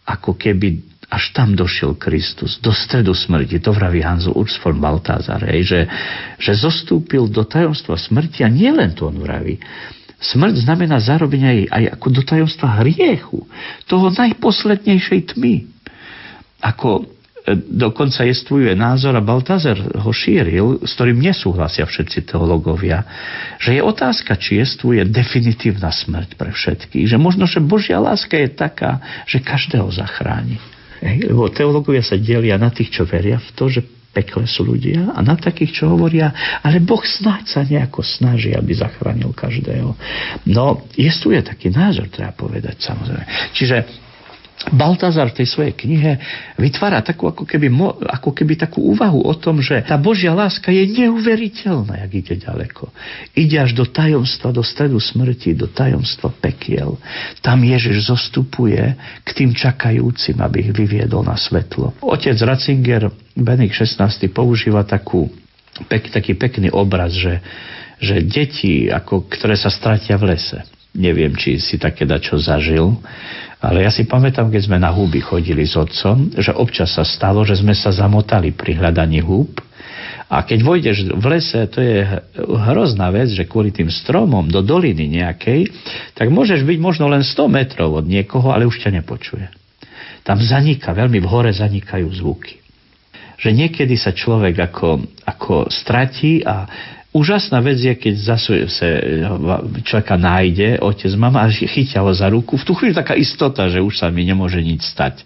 ako keby až tam došiel Kristus, do stredu smrti. To vraví Hans Urs von Balthasar, že, že zostúpil do tajomstva smrti a nielen to on vraví. Smrť znamená zároveň aj, aj ako do tajomstva hriechu, toho najposlednejšej tmy. Ako dokonca jestvuje názor, a Balthasar ho šíril, s ktorým nesúhlasia všetci teológovia, že je otázka, či jestvuje definitívna smrť pre všetkých. Že možno, že Božia láska je taká, že každého zachráni. Hej, lebo teológovia sa delia na tých, čo veria v to, že pekle sú ľudia, a na takých, čo hovoria, ale Boh snáď sa nejako snaží, aby zachránil každého. No, jestuje taký názor, treba povedať, samozrejme. Čiže Balthasar v tej svojej knihe vytvára takú ako keby, ako keby takú úvahu o tom, že tá Božia láska je neuveriteľná, jak ide ďaleko. Ide až do tajomstva, do stredu smrti, do tajomstva pekiel. Tam Ježiš zostupuje k tým čakajúcim, aby ich vyviedol na svetlo. Otec Ratzinger, Benedikt šestnásty, používa takú, pek, taký pekný obraz, že, že deti, ako, ktoré sa stratia v lese. Neviem, či si také dačo zažil, ale ja si pamätám, keď sme na húby chodili s otcom, že občas sa stalo, že sme sa zamotali pri hľadaní húb. A keď vojdeš v lese, to je hrozná vec, že kvôli tým stromom do doliny nejakej, tak môžeš byť možno len sto metrov od niekoho, ale už ťa nepočuje. Tam zaniká, veľmi v hore zanikajú zvuky. Že niekedy sa človek ako, ako stratí a úžasná vec je, keď zase človeka nájde otec, mama, a chytia ho za ruku. V tú chvíľu taká istota, že už sa mi nemôže nič stať.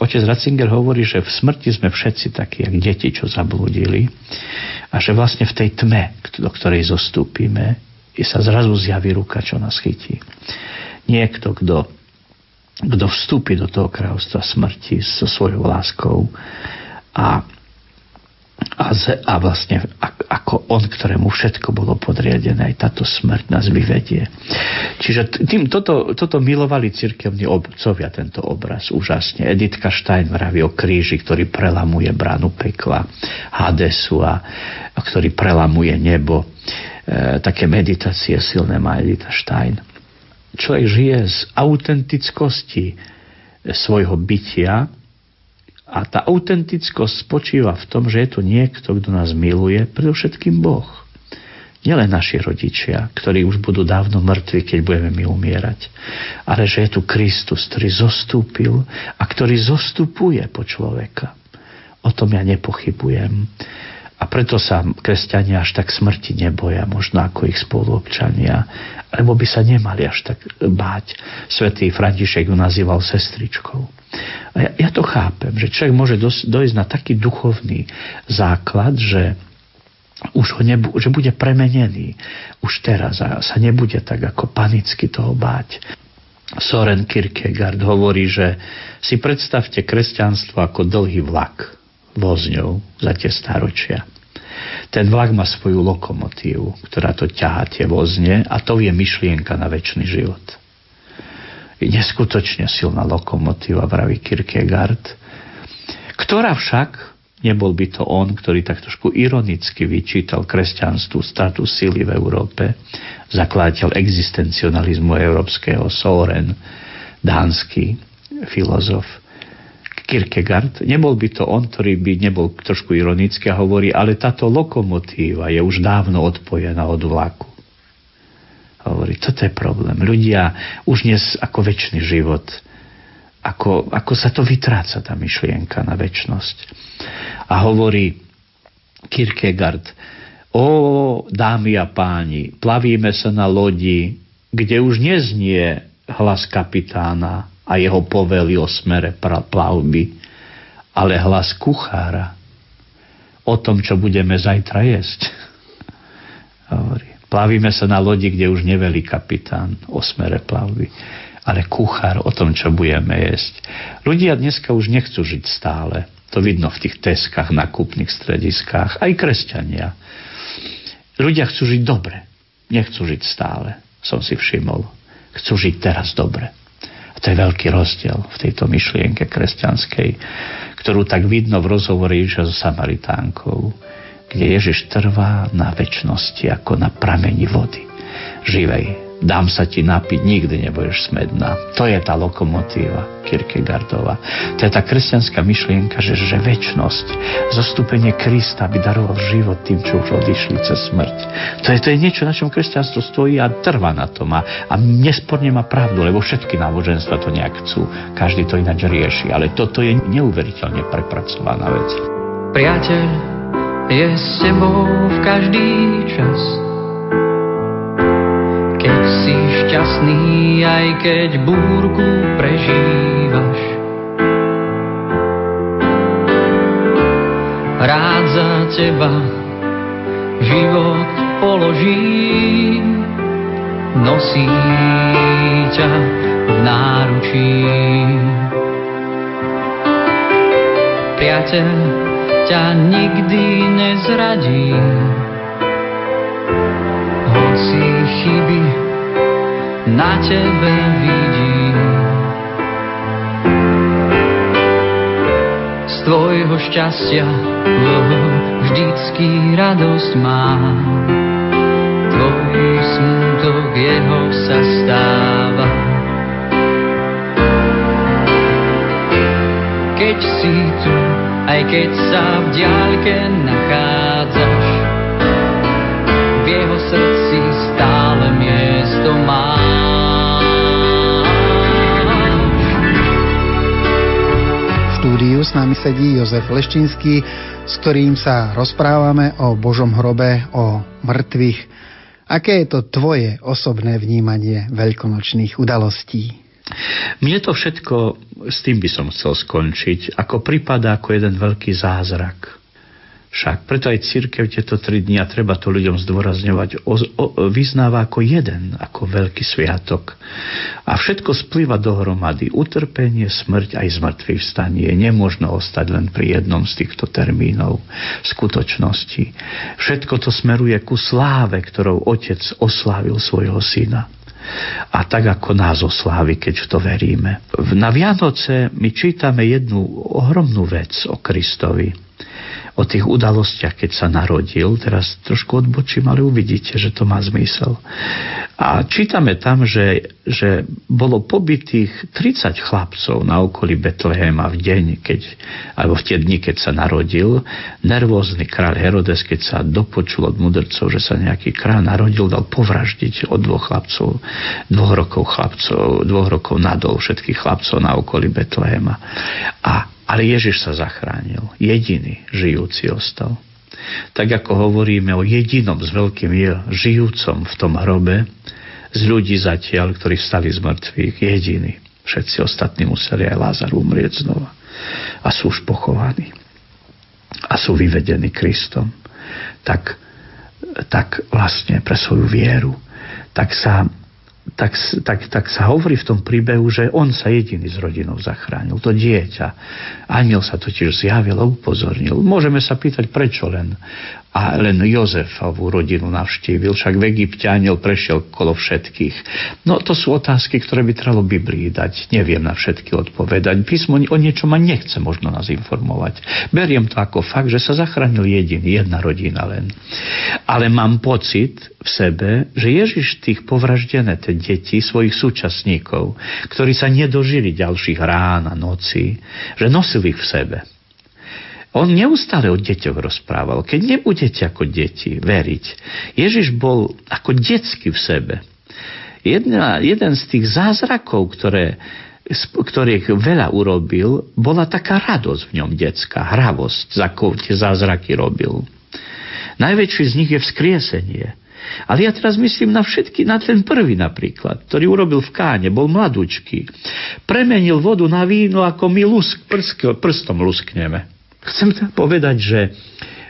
Otec Ratzinger hovorí, že v smrti sme všetci takí, jak deti, čo zablúdili. A že vlastne v tej tme, do ktorej zostúpime, sa zrazu zjaví ruka, čo nás chytí. Niekto, kto kto vstúpi do toho kráľovstva smrti so svojou láskou a, a, z, a vlastne ako on, ktorému všetko bolo podriadené, aj táto smrť nás vyvedie. Čiže tým toto, toto milovali cirkevní obcovia, tento obraz úžasne. Edith Stein vraví o kríži, ktorý prelamuje bránu pekla Hadesu a, a ktorý prelamuje nebo. E, také meditácie silné má Edith Stein. Človek žije z autentickosti svojho bytia a tá autentickosť spočíva v tom, že je tu niekto, kto nás miluje, predovšetkým Boh. Nielen naši rodičia, ktorí už budú dávno mŕtvi, keď budeme my umierať, ale že je tu Kristus, ktorý zostúpil a ktorý zostupuje po človeka. O tom ja nepochybujem. A preto sa kresťania až tak smrti neboja, možno ako ich spoluobčania, lebo by sa nemali až tak báť. Svätý František ju nazýval sestričkou. A ja, ja to chápem, že človek môže dojsť na taký duchovný základ, že už ho nebu- že bude premenený už teraz a sa nebude tak ako panicky toho báť. Søren Kierkegaard hovorí, že si predstavte kresťanstvo ako dlhý vlak vozňou za tie staročia. Ten vlak má svoju lokomotívu, ktorá to ťahá tie vozne, a to je myšlienka na večný život. Je neskutočne silná lokomotíva, vraví Kierkegaard, ktorá však, nebol by to on, ktorý tak trošku ironicky vyčítal kresťanstvu stratu síly v Európe, zakladateľ existencionalizmu európskeho Søren, dánsky filozof, Kierkegaard, nebol by to on, ktorý by nebol trošku ironicky a hovorí, ale táto lokomotíva je už dávno odpojená od vlaku. Hovorí, toto je problém. Ľudia už dnes ako večný život, ako, ako sa to vytráca tá myšlienka na večnosť. A hovorí Kierkegaard, ó, dámy a páni, plavíme sa na lodi, kde už neznie hlas kapitána a jeho povely o smere plavby, ale hlas kuchára o tom, čo budeme zajtra jesť. Plavíme sa na lodi, kde už nevelí kapitán o smere plavby, ale kuchár o tom, čo budeme jesť. Ľudia dneska už nechcú žiť stále. To vidno v tých teskách, nakupných strediskách, aj kresťania. Ľudia chcú žiť dobre. Nechcú žiť stále, som si všimol. Chcú žiť teraz dobre. To je veľký rozdiel v tejto myšlienke kresťanskej, ktorú tak vidno v rozhovore Ježiša so Samaritánkou, kde Ježiš trvá na večnosti ako na prameni vody. Živej, dám sa ti napiť, nikdy nebudeš smedná. To je tá lokomotíva Kierkegaardova. To je tá kresťanská myšlienka, že, že večnosť, zostúpenie Krista, by daroval život tým, čo už odišli cez smrť. To je, to je niečo, na čom kresťanstvo stojí a trvá na tom. A, a nesporne má pravdu, lebo všetky náboženstva to nejak chcú. Každý to ináč rieši, ale toto je neuveriteľne prepracovaná vec. Priateľ je s tebou v každý čas, keď si šťastný, aj keď búrku prežívaš. Rád za teba život položí, nosí ťa v náručí. Priateľ ťa nikdy nezradí, hoci chyby na tebe vidí. Z tvojho šťastia vždycky radosť má, tvoj smutok jeho sa stáva. Keď si tu, aj keď sa v diaľke nachádzaš, v jeho srdci stále miesto máš. V štúdiu s nami sedí Jozef Leščinský, s ktorým sa rozprávame o Božom hrobe, o mŕtvych. Aké je to tvoje osobné vnímanie veľkonočných udalostí? Mne to všetko, s tým by som chcel skončiť, ako pripadá ako jeden veľký zázrak. však. Preto aj cirkev tieto tri dni, a treba to ľuďom zdôrazňovať, o, o, vyznáva ako jeden, ako veľký sviatok. A všetko splýva dohromady. Utrpenie, smrť aj zmŕtvychvstanie. Nemôžno ostať len pri jednom z týchto termínov skutočnosti. Všetko to smeruje ku sláve, ktorou Otec oslávil svojho Syna. A tak ako nás oslávi, keď v to veríme. Na Vianoce my čítame jednu ohromnú vec o Kristovi, o tých udalostiach, keď sa narodil. Teraz trošku odbočím, ale uvidíte, že to má zmysel. A čítame tam, že, že bolo pobitých tridsať chlapcov na okolí Betlehema v deň, keď, alebo v tie dni, keď sa narodil. Nervózny kráľ Herodes, keď sa dopočul od mudrcov, že sa nejaký kráľ narodil, dal povraždiť od dvoch chlapcov, dvoch rokov chlapcov, dvoch rokov nadol všetkých chlapcov na okolí Betlehema. A Ale Ježiš sa zachránil. Jediný žijúci ostal. Tak ako hovoríme o jedinom z veľkým je žijúcom v tom hrobe, z ľudí zatiaľ, ktorí vstali z mŕtvych, jediný. Všetci ostatní museli aj Lázar umrieť znova. A sú už pochovaní. A sú vyvedení Kristom. Tak, tak vlastne pre svoju vieru. Tak sa... Tak, tak, tak sa hovorí v tom príbehu, že on sa jediný s rodinou zachránil, to dieťa. Anjel sa totiž zjavil a upozornil. Môžeme sa pýtať, prečo len a len Jozefovú rodinu navštívil, však v Egypte anjel prešiel kolo všetkých. No to sú otázky, ktoré by trebalo Biblii dať. Neviem na všetky odpovedať. Písmo o niečom ma nechce možno nás informovať. Beriem to ako fakt, že sa zachránil jediný, jedna rodina len. Ale mám pocit v sebe, že Ježiš tých povraždené deti, svojich súčasníkov, ktorí sa nedožili ďalších rán a nocí, že nosil ich v sebe. On neustále o deťoch rozprával. Keď nebudete ako deti veriť, Ježiš bol ako detsky v sebe. Jedna, jeden z tých zázrakov, ktoré ktorých veľa urobil, bola taká radosť v ňom detská, hravosť, za akou tie zázraky robil. Najväčší z nich je vzkriesenie. Ale ja teraz myslím na všetky, na ten prvý napríklad, ktorý urobil v Káne, bol mladúčky. Premenil vodu na víno, ako my lusk, prsk, prstom luskneme. Chcem teda povedať, že,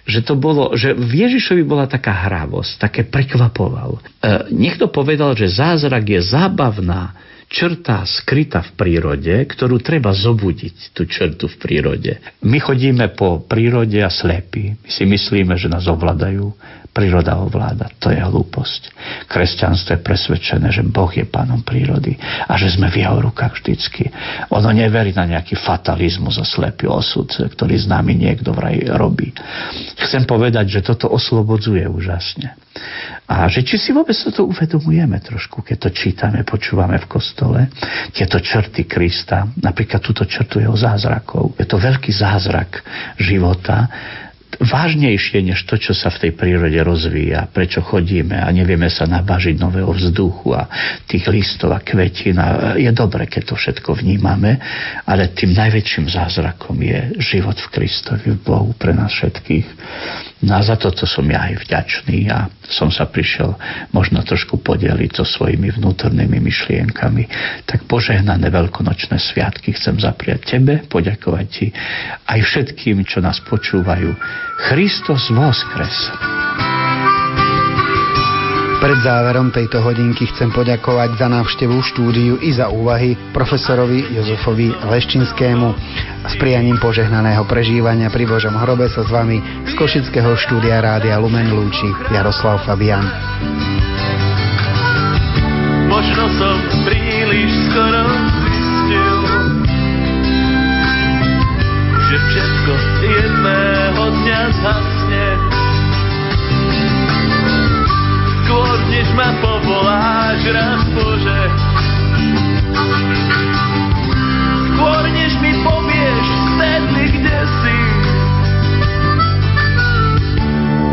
že, to bolo, že v Ježišovi bola taká hravosť, také prekvapoval. E, niekto povedal, že zázrak je zábavná črta skrytá v prírode, ktorú treba zobudiť, tú črtu v prírode. My chodíme po prírode a slepí. My si myslíme, že nás ovládajú. Príroda ovláda. To je hlúposť. Kresťanstvo je presvedčené, že Boh je pánom prírody a že sme v jeho rukách vždycky. Ono neverí na nejaký fatalizmus a slepý osud, ktorý s nami niekto vraj robí. Chcem povedať, že toto oslobodzuje úžasne. A že či si vôbec to uvedomujeme trošku, keď to čítame, počúvame v kostole, tieto črty Krista, napríklad túto črtu jeho zázrakov. Je to veľký zázrak života, vážnejšie než to, čo sa v tej prírode rozvíja, prečo chodíme a nevieme sa nabažiť nového vzduchu a tých listov a kvetín. Je dobre, keď to všetko vnímame, ale tým najväčším zázrakom je život v Kristovi, v Bohu pre nás všetkých. No a za toto som ja aj vďačný a som sa prišiel možno trošku podeliť so svojimi vnútornými myšlienkami. Tak požehnané veľkonočné sviatky chcem zapriať tebe, poďakovať ti aj všetkým, čo nás počúvajú. Kristus voskres. Pred záverom tejto hodinky chcem poďakovať za návštevu štúdiu i za úvahy profesorovi Jozefovi Leščinskému. S prianím požehnaného prežívania pri Božom hrobe sa s vami z Košického štúdia Rádia Lumen lúči Jaroslav Fabian. Možno som príliš skoro zistil, že všetko jedné dňa zhasne, skôr než ma povoláš raz Bože, skôr než mi povieš sedli kde si,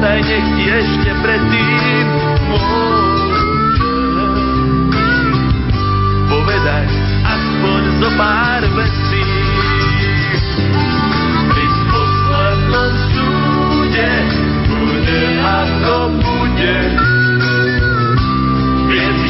daj nech ti ešte predtým môj